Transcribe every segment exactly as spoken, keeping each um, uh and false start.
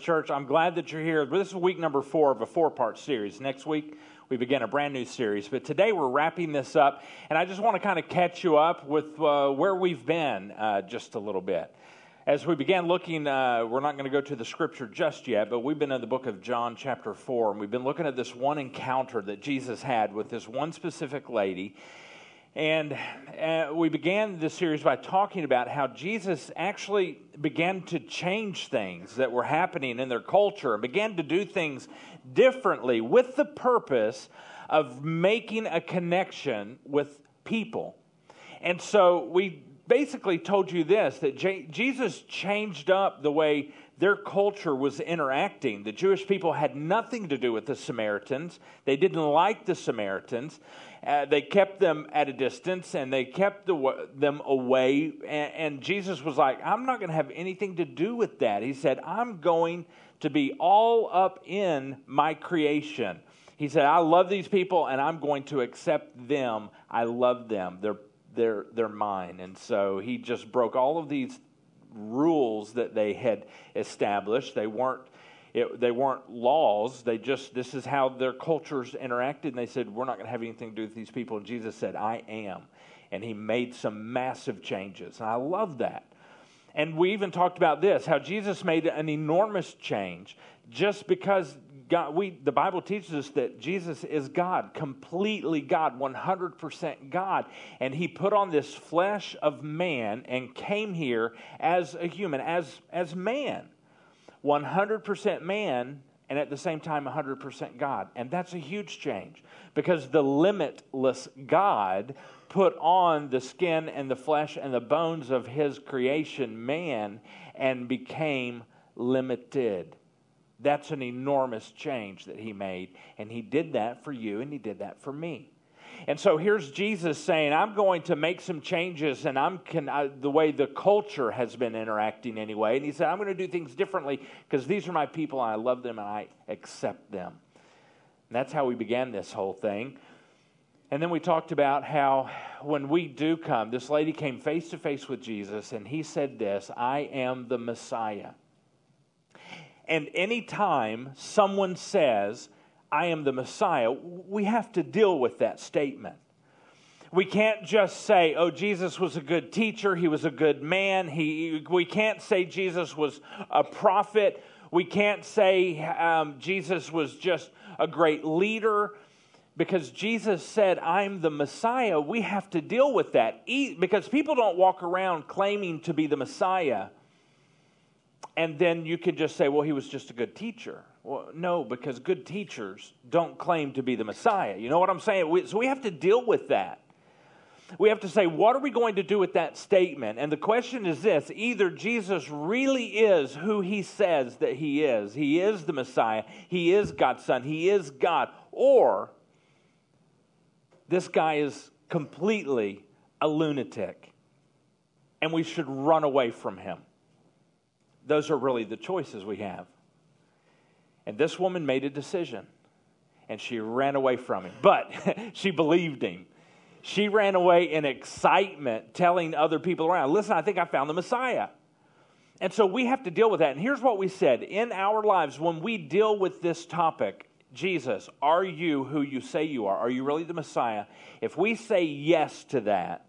Church, I'm glad that you're here. This is week number four of a four-part series. Next week, we begin a brand new series. But today, we're wrapping this up, and I just want to kind of catch you up with uh, where we've been uh, just a little bit. As we began looking, uh, we're not going to go to the scripture just yet, but we've been in the book of John chapter four, and we've been looking at this one encounter that Jesus had with this one specific lady. And uh, we began this series by talking about how Jesus actually began to change things that were happening in their culture and began to do things differently with the purpose of making a connection with people. And so we basically told you this, that J- Jesus changed up the way their culture was interacting. The Jewish people had nothing to do with the Samaritans. They didn't like the Samaritans. Uh, they kept them at a distance, and they kept the, them away. And, and Jesus was like, I'm not going to have anything to do with that. He said, I'm going to be all up in my creation. He said, I love these people, and I'm going to accept them. I love them. They're, they're, they're mine. And so he just broke all of these rules that they had established. They weren't it, they weren't laws. They just, this is how their cultures interacted. And they said, we're not going to have anything to do with these people. And Jesus said, I am. And he made some massive changes. And I love that. And we even talked about this, how Jesus made an enormous change just because God, we, the Bible teaches us that Jesus is God, completely God, one hundred percent God. And he put on this flesh of man and came here as a human, as, as man. one hundred percent man, and at the same time, one hundred percent God. And that's a huge change because the limitless God put on the skin and the flesh and the bones of his creation, man, and became limited. That's an enormous change that he made. And he did that for you, and he did that for me. And so here's Jesus saying, I'm going to make some changes, and I'm can, I, the way the culture has been interacting anyway. And he said, I'm going to do things differently because these are my people, and I love them, and I accept them. And that's how we began this whole thing. And then we talked about how when we do come, this lady came face to face with Jesus, and he said this, I am the Messiah. And any time someone says, I am the Messiah, we have to deal with that statement. We can't just say, oh, Jesus was a good teacher. He was a good man. He. We can't say Jesus was a prophet. We can't say um, Jesus was just a great leader. Because Jesus said, I'm the Messiah, we have to deal with that. Because people don't walk around claiming to be the Messiah. And then you can just say, well, he was just a good teacher. Well, no, because good teachers don't claim to be the Messiah. You know what I'm saying? We, so we have to deal with that. We have to say, what are we going to do with that statement? And the question is this. Either Jesus really is who he says that he is. He is the Messiah. He is God's Son. He is God. Or this guy is completely a lunatic. And we should run away from him. Those are really the choices we have. And this woman made a decision, and she ran away from him. But she believed him. She ran away in excitement, telling other people around, listen, I think I found the Messiah. And so we have to deal with that. And here's what we said. In our lives, when we deal with this topic, Jesus, are you who you say you are? Are you really the Messiah? If we say yes to that,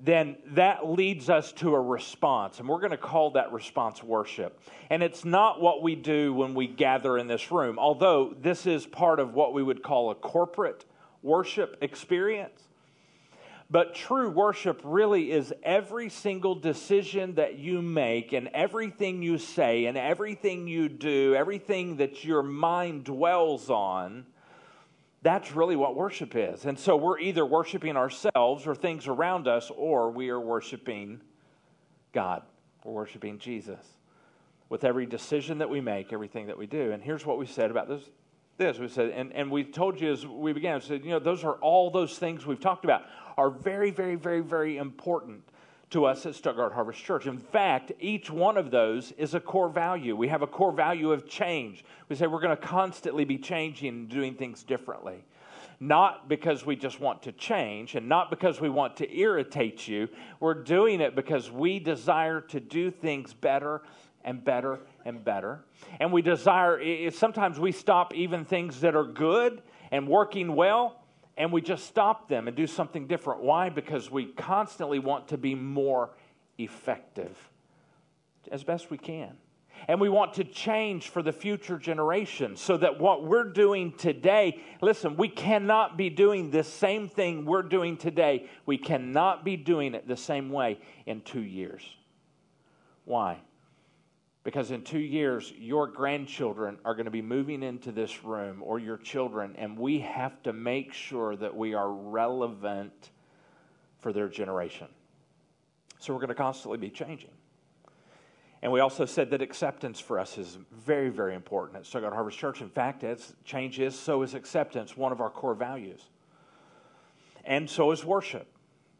then that leads us to a response. And we're going to call that response worship. And it's not what we do when we gather in this room, although this is part of what we would call a corporate worship experience. But true worship really is every single decision that you make and everything you say and everything you do, everything that your mind dwells on. That's really what worship is. And so we're either worshiping ourselves or things around us, or we are worshiping God. We're worshiping Jesus with every decision that we make, everything that we do. And here's what we said about this. This we said, and, and we told you as we began, we said, you know, those are all those things we've talked about are very, very, very, very important to us at Stuttgart Harvest Church. In fact, each one of those is a core value. We have a core value of change. We say we're going to constantly be changing and doing things differently. Not because we just want to change and not because we want to irritate you. We're doing it because we desire to do things better and better and better. And we desire, sometimes we stop even things that are good and working well, and we just stop them and do something different. Why? Because we constantly want to be more effective as best we can. And we want to change for the future generation so that what we're doing today, listen, we cannot be doing the same thing we're doing today. We cannot be doing it the same way in two years. Why? Because in two years, your grandchildren are going to be moving into this room, or your children, and we have to make sure that we are relevant for their generation. So we're going to constantly be changing. And we also said that acceptance for us is very, very important at Stuttgart Harvest Church. In fact, as change is, so is acceptance, one of our core values. And so is worship.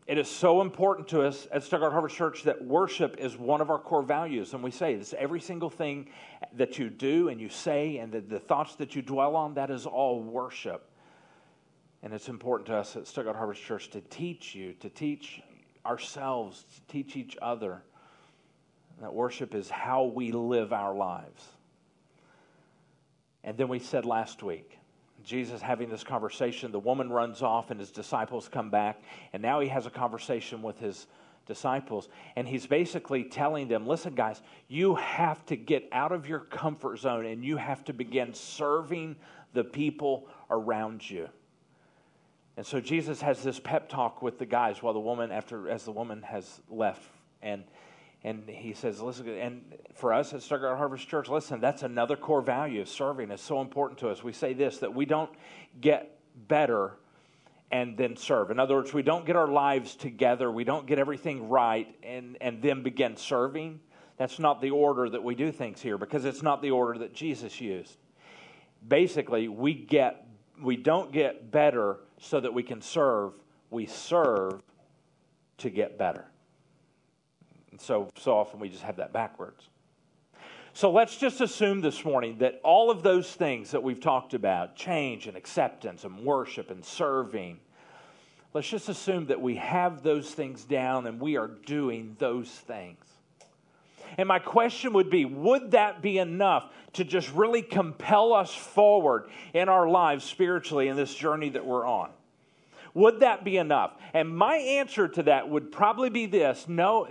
It is so important to us at Stuttgart Harvest Church that worship is one of our core values. And we say this, every single thing that you do and you say and the, the thoughts that you dwell on, that is all worship. And it's important to us at Stuttgart Harvest Church to teach you, to teach ourselves, to teach each other, that worship is how we live our lives. And then we said last week, Jesus having this conversation, the woman runs off and his disciples come back. And now he has a conversation with his disciples. And he's basically telling them, listen guys, you have to get out of your comfort zone and you have to begin serving the people around you. And so Jesus has this pep talk with the guys while the woman, after as the woman has left. And And he says, listen, and for us at Stuttgart Harvest Church, listen, that's another core value of serving. It's so important to us. We say this, that we don't get better and then serve. In other words, we don't get our lives together. We don't get everything right and, and then begin serving. That's not the order that we do things here, because it's not the order that Jesus used. Basically, we get we don't get better so that we can serve. We serve to get better. So, so often we just have that backwards. So let's just assume this morning that all of those things that we've talked about, change and acceptance and worship and serving, let's just assume that we have those things down and we are doing those things. And my question would be, would that be enough to just really compel us forward in our lives spiritually in this journey that we're on? Would that be enough? And my answer to that would probably be this. No,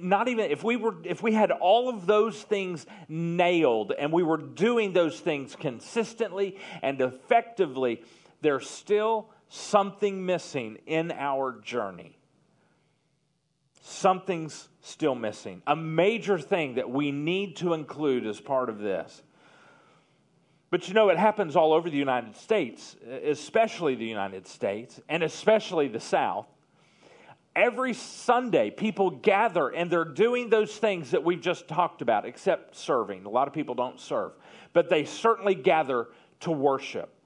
not even if we were, if we had all of those things nailed and we were doing those things consistently and effectively, there's still something missing in our journey. Something's still missing. A major thing that we need to include as part of this. But you know, it happens all over the United States, especially the United States, and especially the South. Every Sunday, people gather and they're doing those things that we've just talked about, except serving. A lot of people don't serve, but they certainly gather to worship.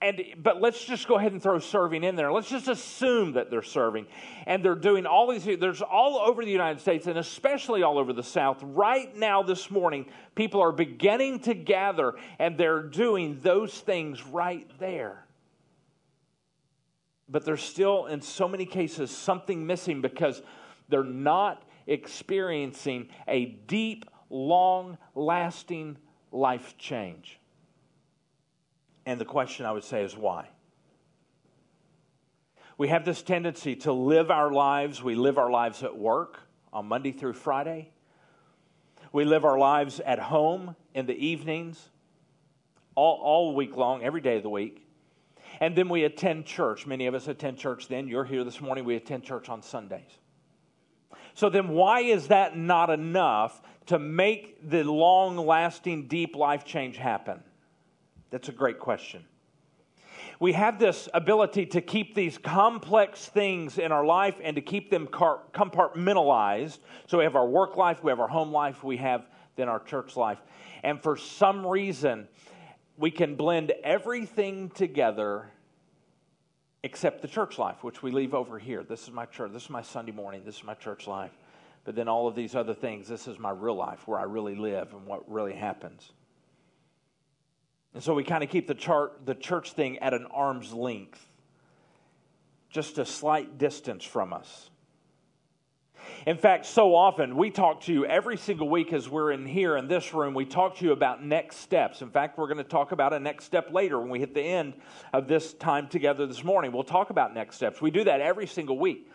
And but let's just go ahead and throw serving in there. Let's just assume that they're serving. And they're doing all these, there's all over the United States and especially all over the South. Right now this morning, people are beginning to gather and they're doing those things right there. But there's still, in so many cases, something missing because they're not experiencing a deep, long, lasting life change. And the question I would say is why? We have this tendency to live our lives. We live our lives at work on Monday through Friday. We live our lives at home in the evenings, all, all week long, every day of the week. And then we attend church. Many of us attend church then. You're here this morning. We attend church on Sundays. So then why is that not enough to make the long-lasting, deep life change happen? That's a great question. We have this ability to keep these complex things in our life and to keep them compartmentalized. So we have our work life, we have our home life, we have then our church life. And for some reason, we can blend everything together except the church life, which we leave over here. This is my church, this is my Sunday morning, this is my church life. But then all of these other things, this is my real life, where I really live and what really happens. And so we kind of keep the chart, the church thing at an arm's length, just a slight distance from us. In fact, so often we talk to you every single week as we're in here in this room, we talk to you about next steps. In fact, we're going to talk about a next step later when we hit the end of this time together this morning. We'll talk about next steps. We do that every single week.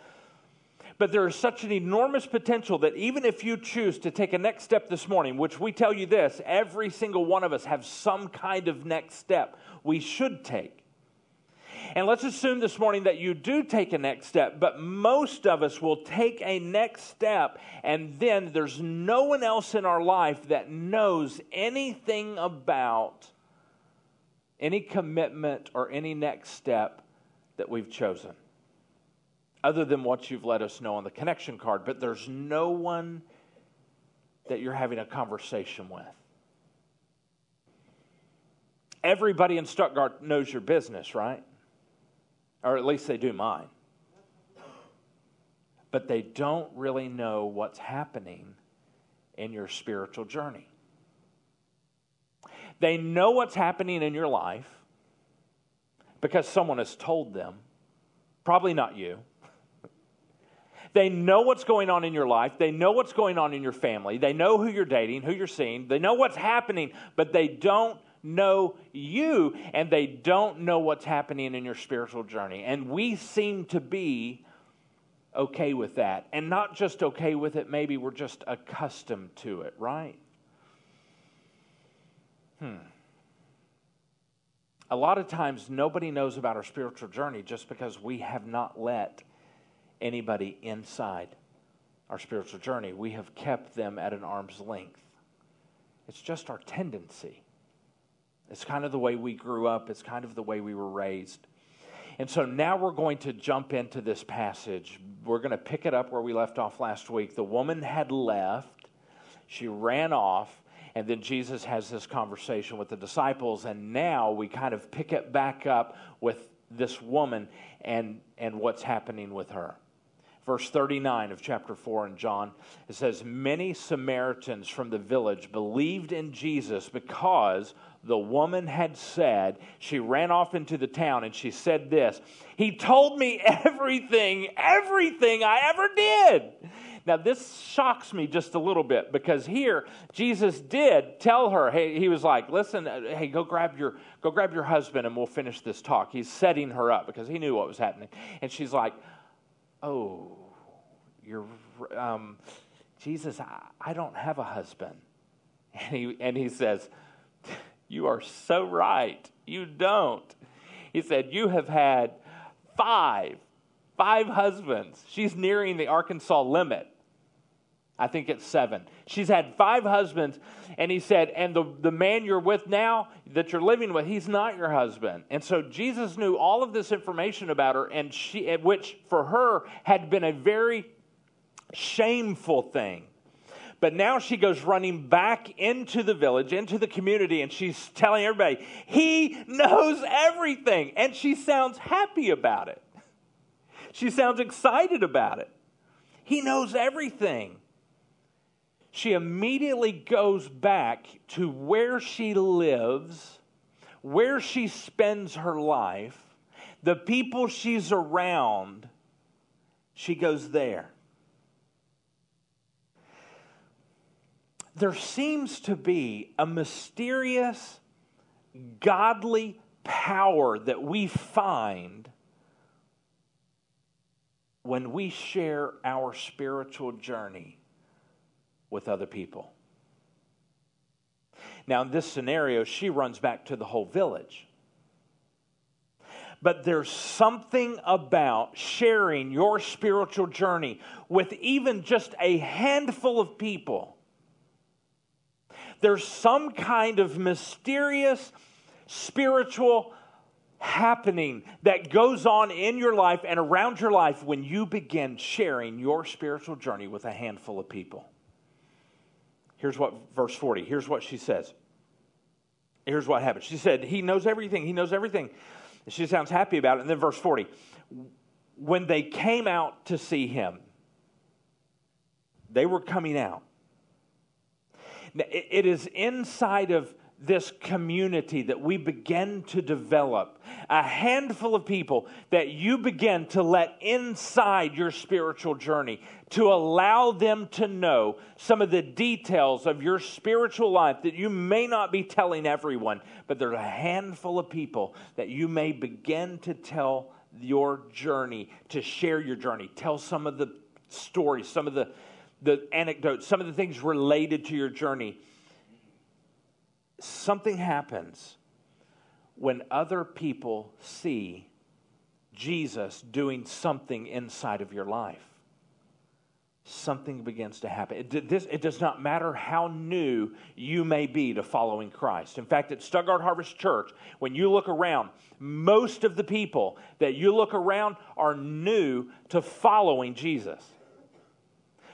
But there is such an enormous potential that even if you choose to take a next step this morning, which we tell you this, every single one of us have some kind of next step we should take. And let's assume this morning that you do take a next step, but most of us will take a next step, and then there's no one else in our life that knows anything about any commitment or any next step that we've chosen, other than what you've let us know on the connection card. But there's no one that you're having a conversation with. Everybody in Stuttgart knows your business, right? Or at least they do mine. But they don't really know what's happening in your spiritual journey. They know what's happening in your life because someone has told them, probably not you. They know what's going on in your life. They know what's going on in your family. They know who you're dating, who you're seeing. They know what's happening, but they don't know you, and they don't know what's happening in your spiritual journey. And we seem to be okay with that. And not just okay with it, maybe we're just accustomed to it, right? Hmm. A lot of times nobody knows about our spiritual journey just because we have not let anybody inside our spiritual journey. We have kept them at an arm's length. It's just our tendency. It's kind of the way we grew up. It's kind of the way we were raised. And so now we're going to jump into this passage. We're going to pick it up where we left off last week. The woman had left. She ran off. And then Jesus has this conversation with the disciples. And now we kind of pick it back up with this woman and, and what's happening with her. Verse thirty-nine of chapter four in John, it says, "Many Samaritans from the village believed in Jesus because the woman had said," she ran off into the town and she said this, "He told me everything, everything I ever did." Now this shocks me just a little bit because here Jesus did tell her, hey, he was like, listen, hey, go grab your go grab your husband and we'll finish this talk. He's setting her up because he knew what was happening. And she's like, oh, you're um, Jesus, I, I don't have a husband. And he and he says, "You are so right. You don't." He said, "You have had five, five husbands." She's nearing the Arkansas limit. I think it's seven. She's had five husbands. And he said, and the, the man you're with now, that you're living with, he's not your husband. And so Jesus knew all of this information about her, and she, which for her had been a very shameful thing. But now she goes running back into the village, into the community, and she's telling everybody, he knows everything. And she sounds happy about it. She sounds excited about it. He knows everything. She immediately goes back to where she lives, where she spends her life, the people she's around. She goes there. There seems to be a mysterious, godly power that we find when we share our spiritual journey with other people. Now, in this scenario, she runs back to the whole village. But there's something about sharing your spiritual journey with even just a handful of people. There's some kind of mysterious spiritual happening that goes on in your life and around your life when you begin sharing your spiritual journey with a handful of people. Here's what, verse forty, here's what she says. Here's what happened. She said, he knows everything, he knows everything. She sounds happy about it. And then verse forty, when they came out to see him, they were coming out. It is inside of this community that we begin to develop, a handful of people that you begin to let inside your spiritual journey, to allow them to know some of the details of your spiritual life that you may not be telling everyone, but there's a handful of people that you may begin to tell your journey, to share your journey, tell some of the stories, some of the, the anecdotes, some of the things related to your journey. Something happens when other people see Jesus doing something inside of your life. Something begins to happen. It, this, it does not matter how new you may be to following Christ. In fact, at Stuttgart Harvest Church, when you look around, most of the people that you look around are new to following Jesus.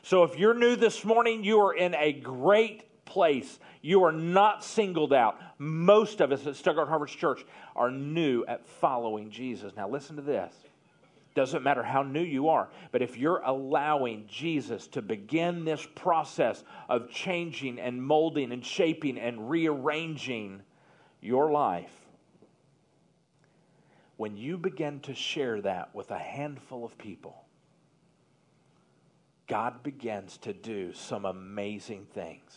So if you're new this morning, you are in a great place. You are not singled out. Most of us at Stuttgart Harvest Church are new at following Jesus. Now listen to this. Doesn't matter how new you are, but if you're allowing Jesus to begin this process of changing and molding and shaping and rearranging your life, when you begin to share that with a handful of people, God begins to do some amazing things.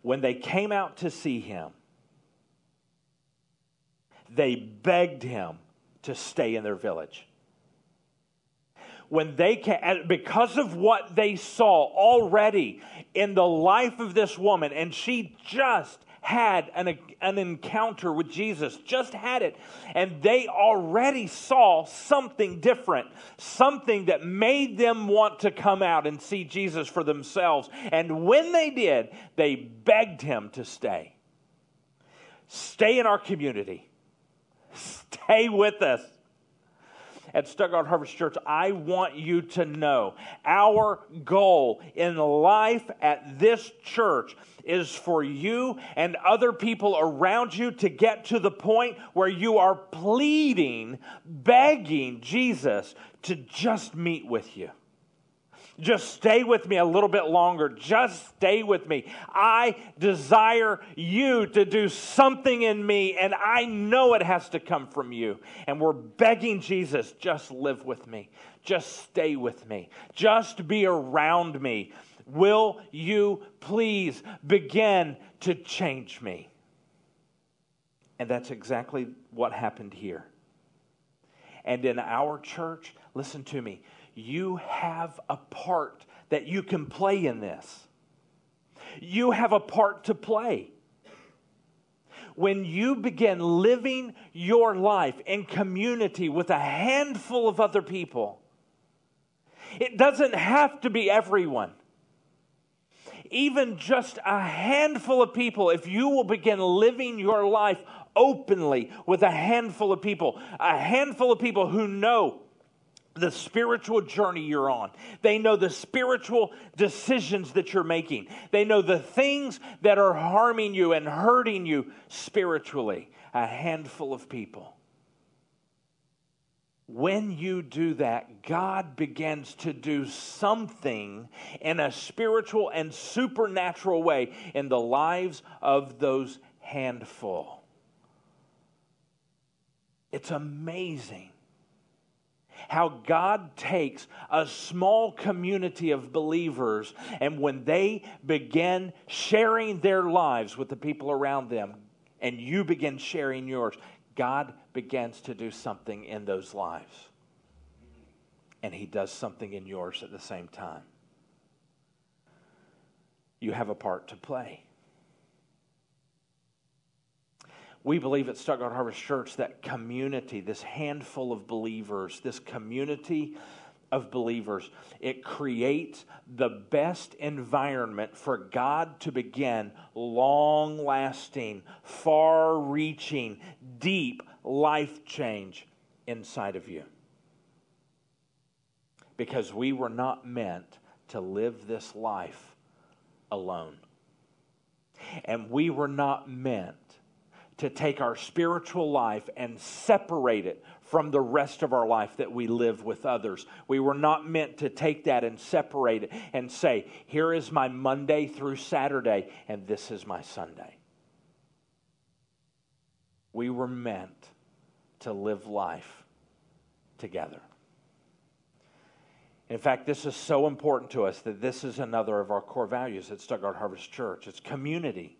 When they came out to see him, they begged him to stay in their village. When they came, because of what they saw already in the life of this woman, and she just had an, an encounter with Jesus, just had it, and they already saw something different, something that made them want to come out and see Jesus for themselves. And when they did, they begged him to stay. Stay in our community. Stay with us. At Stuttgart Harvest Church, I want you to know our goal in life at this church is for you and other people around you to get to the point where you are pleading, begging Jesus to just meet with you. Just stay with me a little bit longer. Just stay with me. I desire you to do something in me, and I know it has to come from you. And we're begging Jesus, just live with me. Just stay with me. Just be around me. Will you please begin to change me? And that's exactly what happened here. And in our church, listen to me, you have a part that you can play in this. You have a part to play. When you begin living your life in community with a handful of other people, it doesn't have to be everyone. Even just a handful of people, if you will begin living your life openly with a handful of people, a handful of people who know the spiritual journey you're on. They know the spiritual decisions that you're making. They know the things that are harming you and hurting you spiritually. A handful of people. When you do that, God begins to do something in a spiritual and supernatural way in the lives of those handful. It's amazing how God takes a small community of believers, and when they begin sharing their lives with the people around them, and you begin sharing yours, God begins to do something in those lives. And he does something in yours at the same time. You have a part to play. We believe at Stuttgart Harvest Church that community, this handful of believers, this community of believers, it creates the best environment for God to begin long-lasting, far-reaching, deep life change inside of you. Because we were not meant to live this life alone. And we were not meant to take our spiritual life and separate it from the rest of our life that we live with others. We were not meant to take that and separate it and say, here is my Monday through Saturday, and this is my Sunday. We were meant to live life together. In fact, this is so important to us that this is another of our core values at Stuttgart Harvest Church. It's community.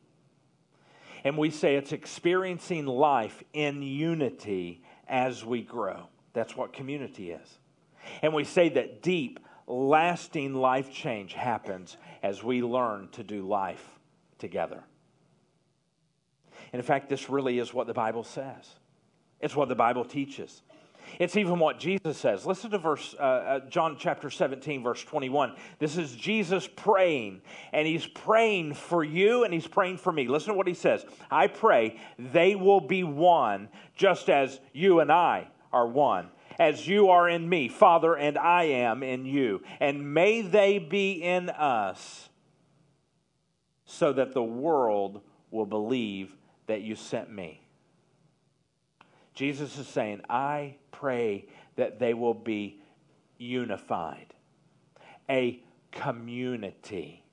And we say it's experiencing life in unity as we grow. That's what community is. And we say that deep, lasting life change happens as we learn to do life together. And in fact, this really is what the Bible says. It's what the Bible teaches. It's even what Jesus says. Listen to verse uh, uh, John chapter seventeen, verse twenty-one. This is Jesus praying, and he's praying for you, and he's praying for me. Listen to what he says. I pray they will be one, just as you and I are one, as you are in me, Father, and I am in you. And may they be in us, so that the world will believe that you sent me. Jesus is saying, I pray that they will be unified, a community.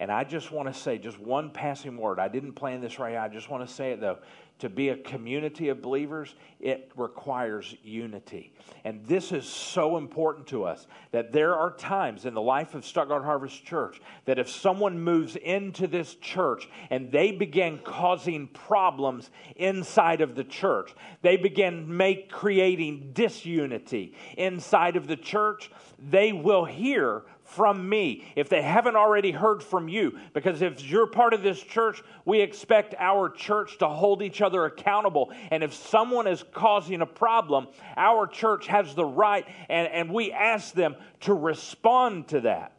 And I just want to say just one passing word. I didn't plan this right. I just want to say it, though. To be a community of believers, it requires unity. And this is so important to us that there are times in the life of Stuttgart Harvest Church that if someone moves into this church and they begin causing problems inside of the church, they begin make creating disunity inside of the church, they will hear from me, if they haven't already heard from you, because if you're part of this church, we expect our church to hold each other accountable. And if someone is causing a problem, our church has the right, and, and we ask them to respond to that,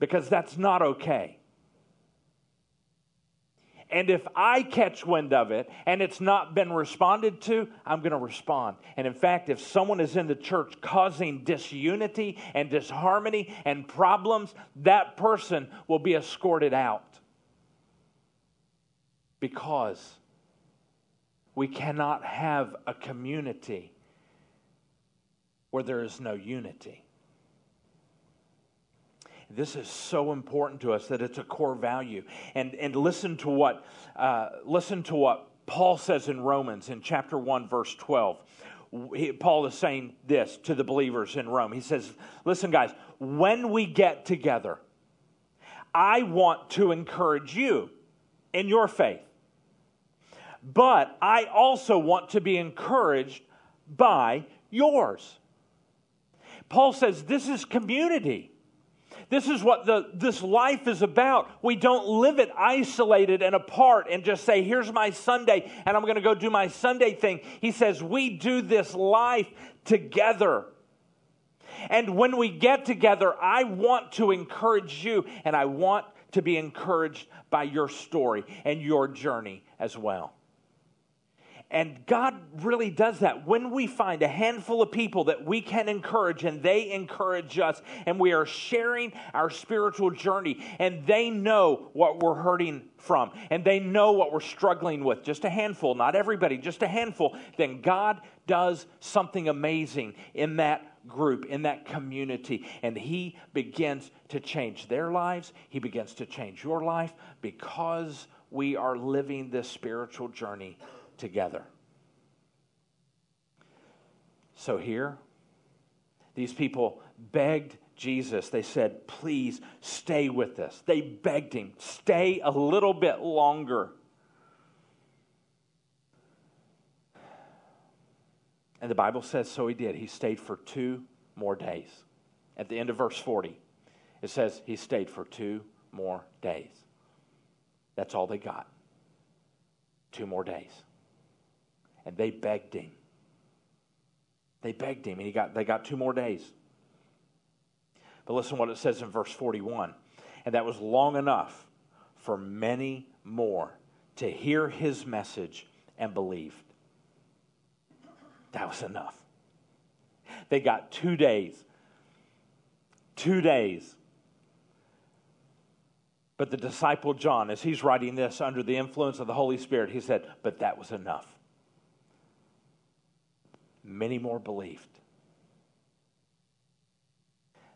because that's not okay. And if I catch wind of it and it's not been responded to, I'm going to respond. And in fact, if someone is in the church causing disunity and disharmony and problems, that person will be escorted out. Because we cannot have a community where there is no unity. This is so important to us that it's a core value. And and listen to what uh, listen to what Paul says in Romans in chapter one, verse twelve. He, Paul is saying this to the believers in Rome. He says, listen, guys, when we get together, I want to encourage you in your faith. But I also want to be encouraged by yours. Paul says this is community. This is what the, this life is about. We don't live it isolated and apart and just say, here's my Sunday, and I'm going to go do my Sunday thing. He says, we do this life together. And when we get together, I want to encourage you, and I want to be encouraged by your story and your journey as well. And God really does that. When we find a handful of people that we can encourage and they encourage us and we are sharing our spiritual journey and they know what we're hurting from and they know what we're struggling with, just a handful, not everybody, just a handful, then God does something amazing in that group, in that community, and He begins to change their lives. He begins to change your life because we are living this spiritual journey together. So here, these people begged Jesus. They said, please stay with us. They begged him, stay a little bit longer. And the Bible says so he did. He stayed for two more days. At the end of verse forty, it says he stayed for two more days. That's all they got. Two more days. And they begged him. They begged him, and he got, they got two more days. But listen to what it says in verse forty-one. And that was long enough for many more to hear his message and believe. That was enough. They got two days. Two days. But the disciple John, as he's writing this under the influence of the Holy Spirit, he said, but that was enough. Many more believed.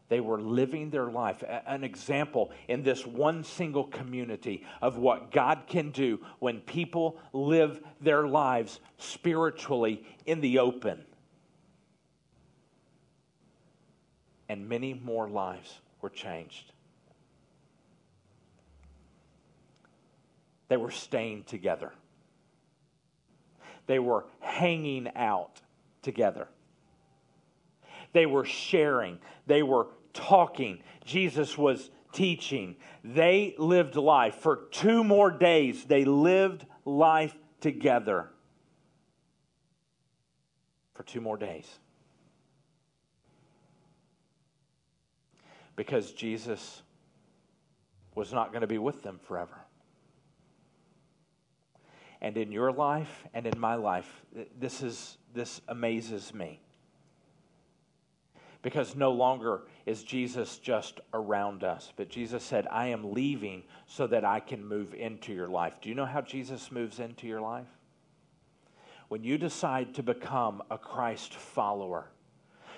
They were living their life, an example in this one single community of what God can do when people live their lives spiritually in the open. And many more lives were changed. They were staying together. They were hanging out together. They were sharing. They were talking. Jesus was teaching. They lived life. For two more days, they lived life together. For two more days. Because Jesus was not going to be with them forever. And in your life and in my life, this is this amazes me. Because no longer is Jesus just around us. But Jesus said, I am leaving so that I can move into your life. Do you know how Jesus moves into your life? When you decide to become a Christ follower.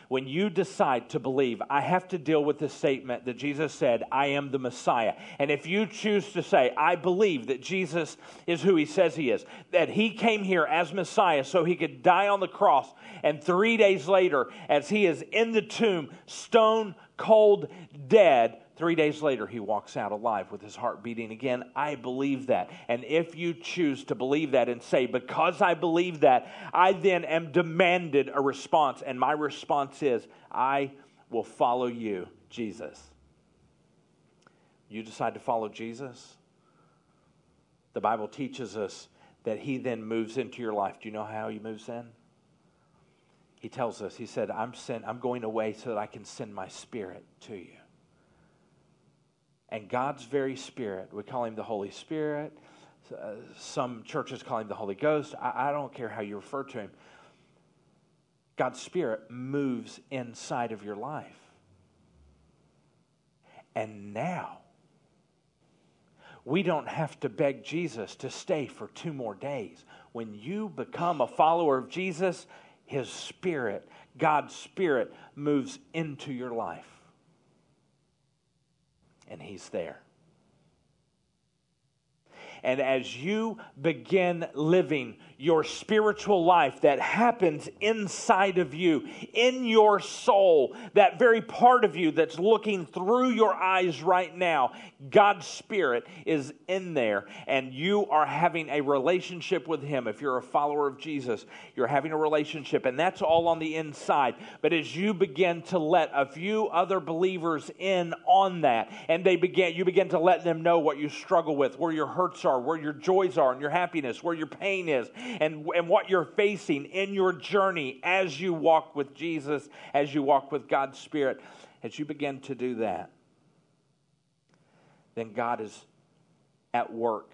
When you decide to believe, I have to deal with the statement that Jesus said, I am the Messiah. And if you choose to say, I believe that Jesus is who he says he is, that he came here as Messiah so he could die on the cross, and three days later, as he is in the tomb, stone cold dead, three days later he walks out alive with his heart beating again. I believe that. And if you choose to believe that and say, because I believe that, I then am demanded a response. And my response is, I will follow you, Jesus. You decide to follow Jesus? The Bible teaches us that he then moves into your life. Do you know how he moves in? He tells us, he said, I'm sent, I'm going away so that I can send my Spirit to you. And God's very Spirit, we call him the Holy Spirit. Uh, some churches call him the Holy Ghost. I, I don't care how you refer to him. God's Spirit moves inside of your life. And now, we don't have to beg Jesus to stay for two more days. When you become a follower of Jesus, his Spirit, God's Spirit, moves into your life. And he's there. And as you begin living your spiritual life that happens inside of you, in your soul, that very part of you that's looking through your eyes right now, God's Spirit is in there, and you are having a relationship with him. If you're a follower of Jesus, you're having a relationship, and that's all on the inside. But as you begin to let a few other believers in on that, and they begin, you begin to let them know what you struggle with, where your hurts are, where your joys are, and your happiness, where your pain is, and, and what you're facing in your journey as you walk with Jesus, as you walk with God's Spirit, as you begin to do that, then God is at work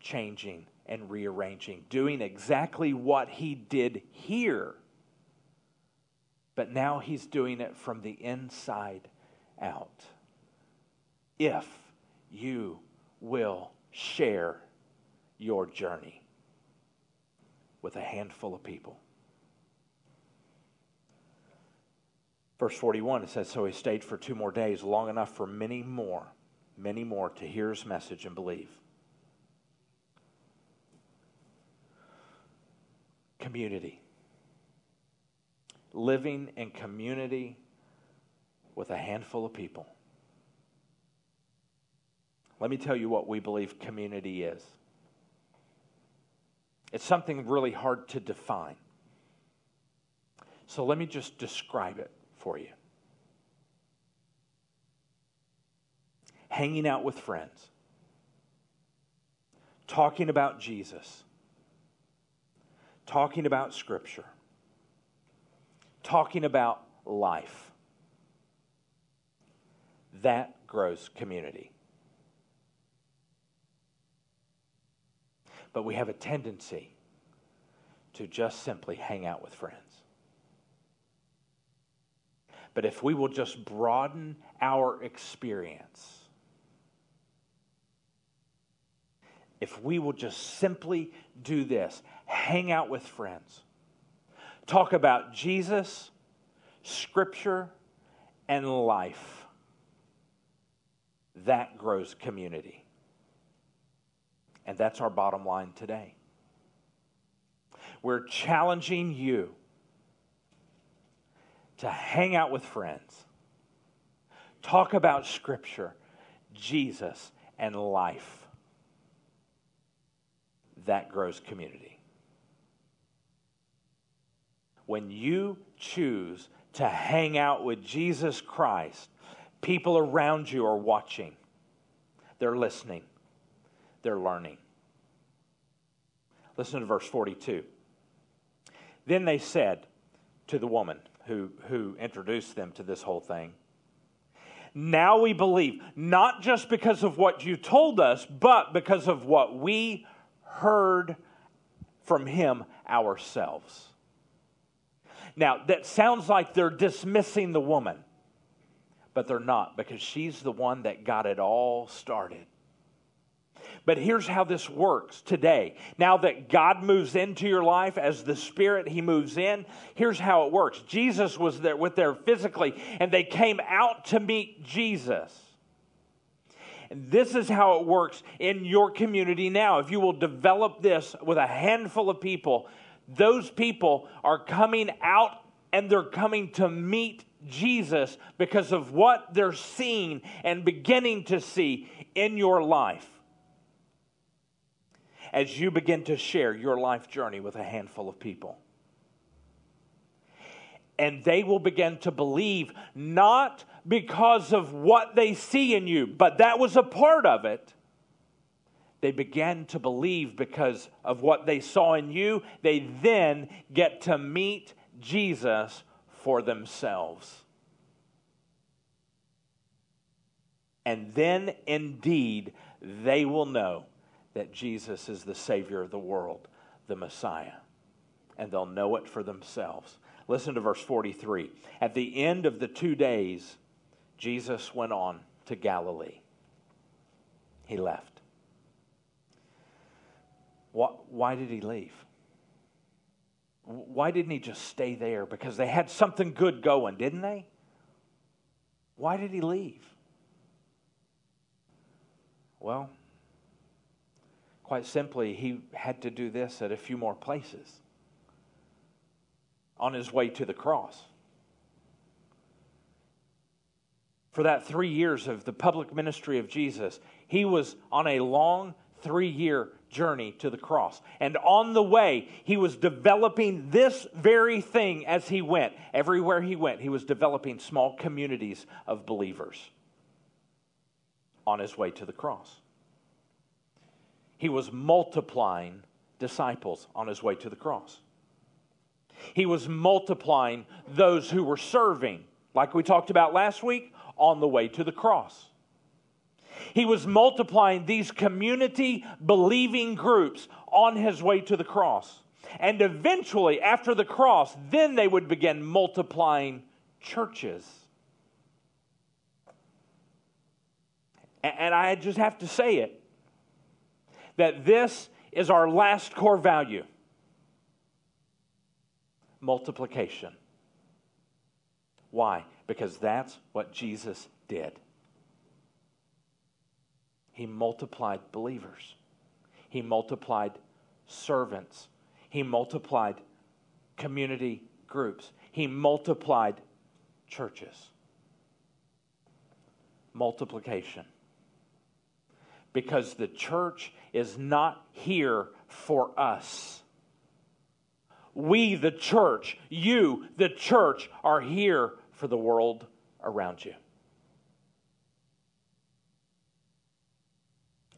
changing and rearranging, doing exactly what he did here, but now he's doing it from the inside out. If you will share your journey with a handful of people. Verse forty-one, it says, so he stayed for two more days, long enough for many more, many more to hear his message and believe. Community. Living in community with a handful of people. Let me tell you what we believe community is. It's something really hard to define. So let me just describe it for you. Hanging out with friends. Talking about Jesus. Talking about Scripture. Talking about life. That grows community. But we have a tendency to just simply hang out with friends. But if we will just broaden our experience, if we will just simply do this, hang out with friends, talk about Jesus, Scripture, and life. That grows community. And that's our bottom line today. We're challenging you to hang out with friends, talk about Scripture, Jesus, and life. That grows community. When you choose to hang out with Jesus Christ, people around you are watching. They're listening. They're learning. Listen to verse forty-two. Then they said to the woman who, who introduced them to this whole thing, "Now we believe, not just because of what you told us, but because of what we heard from him ourselves." Now, that sounds like they're dismissing the woman. But they're not, because she's the one that got it all started. But here's how this works today. Now that God moves into your life as the Spirit, He moves in. Here's how it works. Jesus was there with them physically, and they came out to meet Jesus. And this is how it works in your community now. If you will develop this with a handful of people, those people are coming out and they're coming to meet Jesus because of what they're seeing and beginning to see in your life as you begin to share your life journey with a handful of people. And they will begin to believe not because of what they see in you, but that was a part of it. They began to believe because of what they saw in you. They then get to meet Jesus for themselves. And then indeed they will know that Jesus is the Savior of the world, the Messiah. And they'll know it for themselves. Listen to verse forty-three. At the end of the two days, Jesus went on to Galilee. He left. Why did he leave? Why didn't he just stay there? Because they had something good going, didn't they? Why did he leave? Well, quite simply, he had to do this at a few more places on his way to the cross. For that three years of the public ministry of Jesus, he was on a long three-year journey to the cross. And on the way, he was developing this very thing as he went. Everywhere he went, he was developing small communities of believers on his way to the cross. He was multiplying disciples on his way to the cross. He was multiplying those who were serving, like we talked about last week, on the way to the cross. He was multiplying these community-believing groups on his way to the cross. And eventually, after the cross, then they would begin multiplying churches. And I just have to say it, that this is our last core value: multiplication. Why? Because that's what Jesus did. He multiplied believers. He multiplied servants. He multiplied community groups. He multiplied churches. Multiplication. Because the church is not here for us. We, the church, you, the church, are here for the world around you.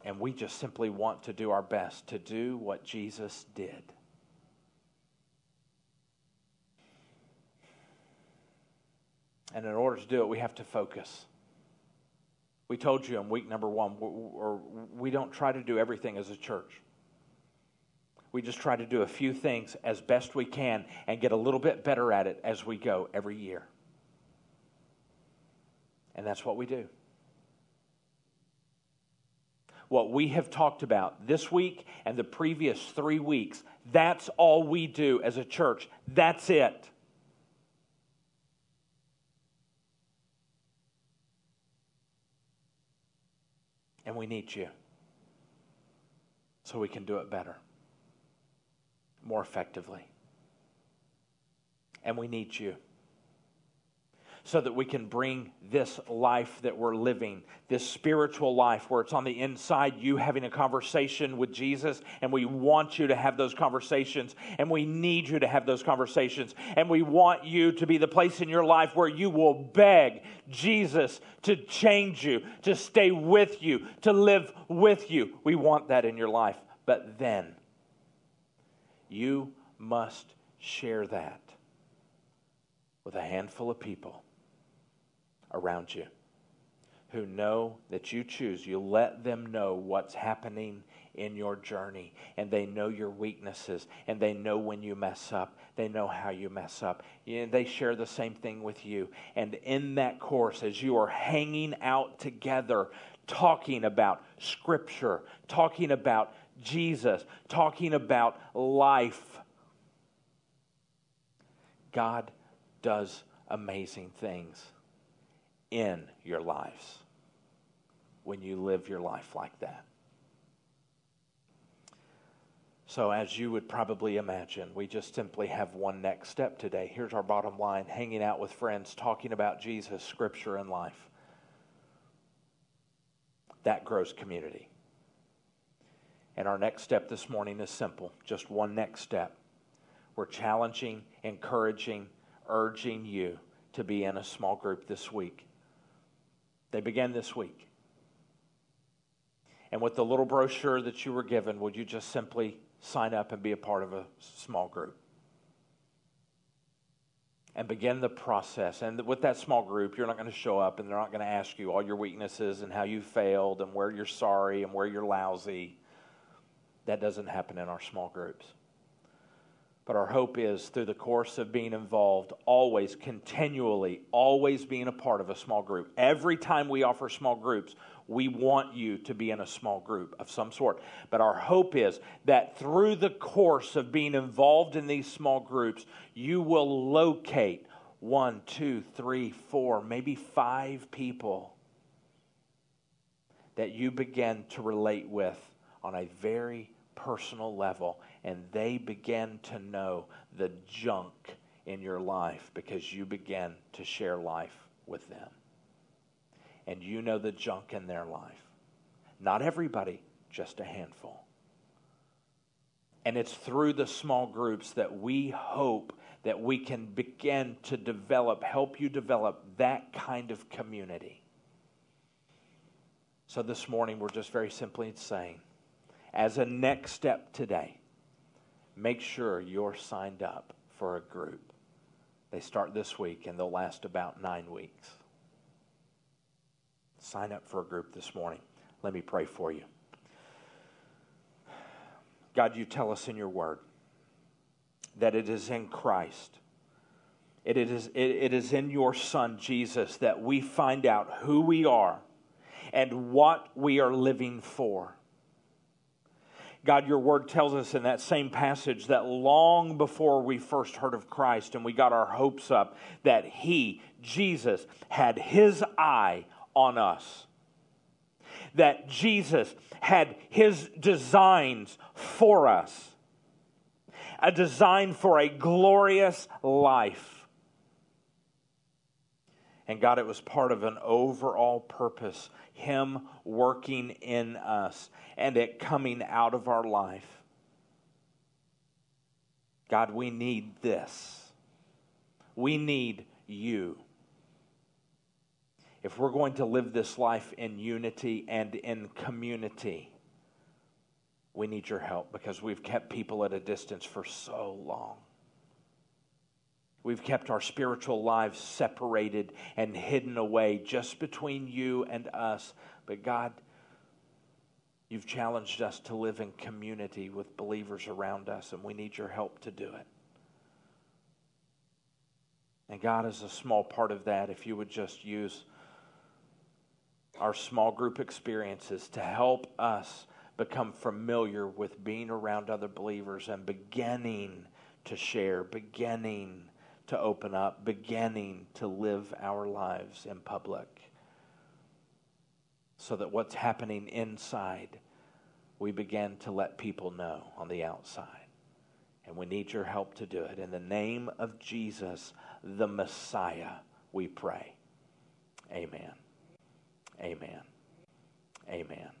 And we just simply want to do our best to do what Jesus did. And in order to do it, we have to focus. We told you in week number one, or we don't try to do everything as a church. We just try to do a few things as best we can and get a little bit better at it as we go every year. And that's what we do. What we have talked about this week and the previous three weeks, that's all we do as a church. That's it. we need you so we can do it better, more effectively. And we need you so that we can bring this life that we're living, this spiritual life where it's on the inside, you having a conversation with Jesus, and we want you to have those conversations, and we need you to have those conversations, and we want you to be the place in your life where you will beg Jesus to change you, to stay with you, to live with you. We want that in your life. But then you must share that with a handful of people around you who know that you choose. You let them know what's happening in your journey, and they know your weaknesses, and they know when you mess up. They know how you mess up. You know, they share the same thing with you. And in that course, as you are hanging out together, talking about Scripture, talking about Jesus, talking about life, God does amazing things in your lives when you live your life like that. So as you would probably imagine, we just simply have one next step today. Here's our bottom line: hanging out with friends, talking about Jesus, Scripture, and life. That grows community. And our next step this morning is simple. Just one next step. We're challenging, encouraging, urging you to be in a small group this week. They began this week. And with the little brochure that you were given, would you just simply sign up and be a part of a small group? And begin the process. And with that small group, you're not going to show up and they're not going to ask you all your weaknesses and how you failed and where you're sorry and where you're lousy. That doesn't happen in our small groups. But our hope is, through the course of being involved, always, continually, always being a part of a small group. Every time we offer small groups, we want you to be in a small group of some sort. But our hope is that through the course of being involved in these small groups, you will locate one, two, three, four, maybe five people that you begin to relate with on a very personal level, and they begin to know the junk in your life because you begin to share life with them. And you know the junk in their life. Not everybody, just a handful. And it's through the small groups that we hope that we can begin to develop, help you develop that kind of community. So this morning, we're just very simply saying, as a next step today, make sure you're signed up for a group. They start this week and they'll last about nine weeks. Sign up for a group this morning. Let me pray for you. God, you tell us in your word that it is in Christ. It is, it, it is in your Son, Jesus, that we find out who we are and what we are living for. God, your word tells us in that same passage that long before we first heard of Christ and we got our hopes up, that he, Jesus, had his eye on us. That Jesus had his designs for us. A design for a glorious life. And God, it was part of an overall purpose. Him working in us and it coming out of our life. God, we need this. We need you. If we're going to live this life in unity and in community, we need your help because we've kept people at a distance for so long. We've kept our spiritual lives separated and hidden away just between you and us. But God, you've challenged us to live in community with believers around us, and we need your help to do it. And God, as a small part of that, if you would just use our small group experiences to help us become familiar with being around other believers and beginning to share, beginning to open up, beginning to live our lives in public. so that what's happening inside, we begin to let people know on the outside. And we need your help to do it. In the name of Jesus, the Messiah, we pray. Amen. Amen. Amen.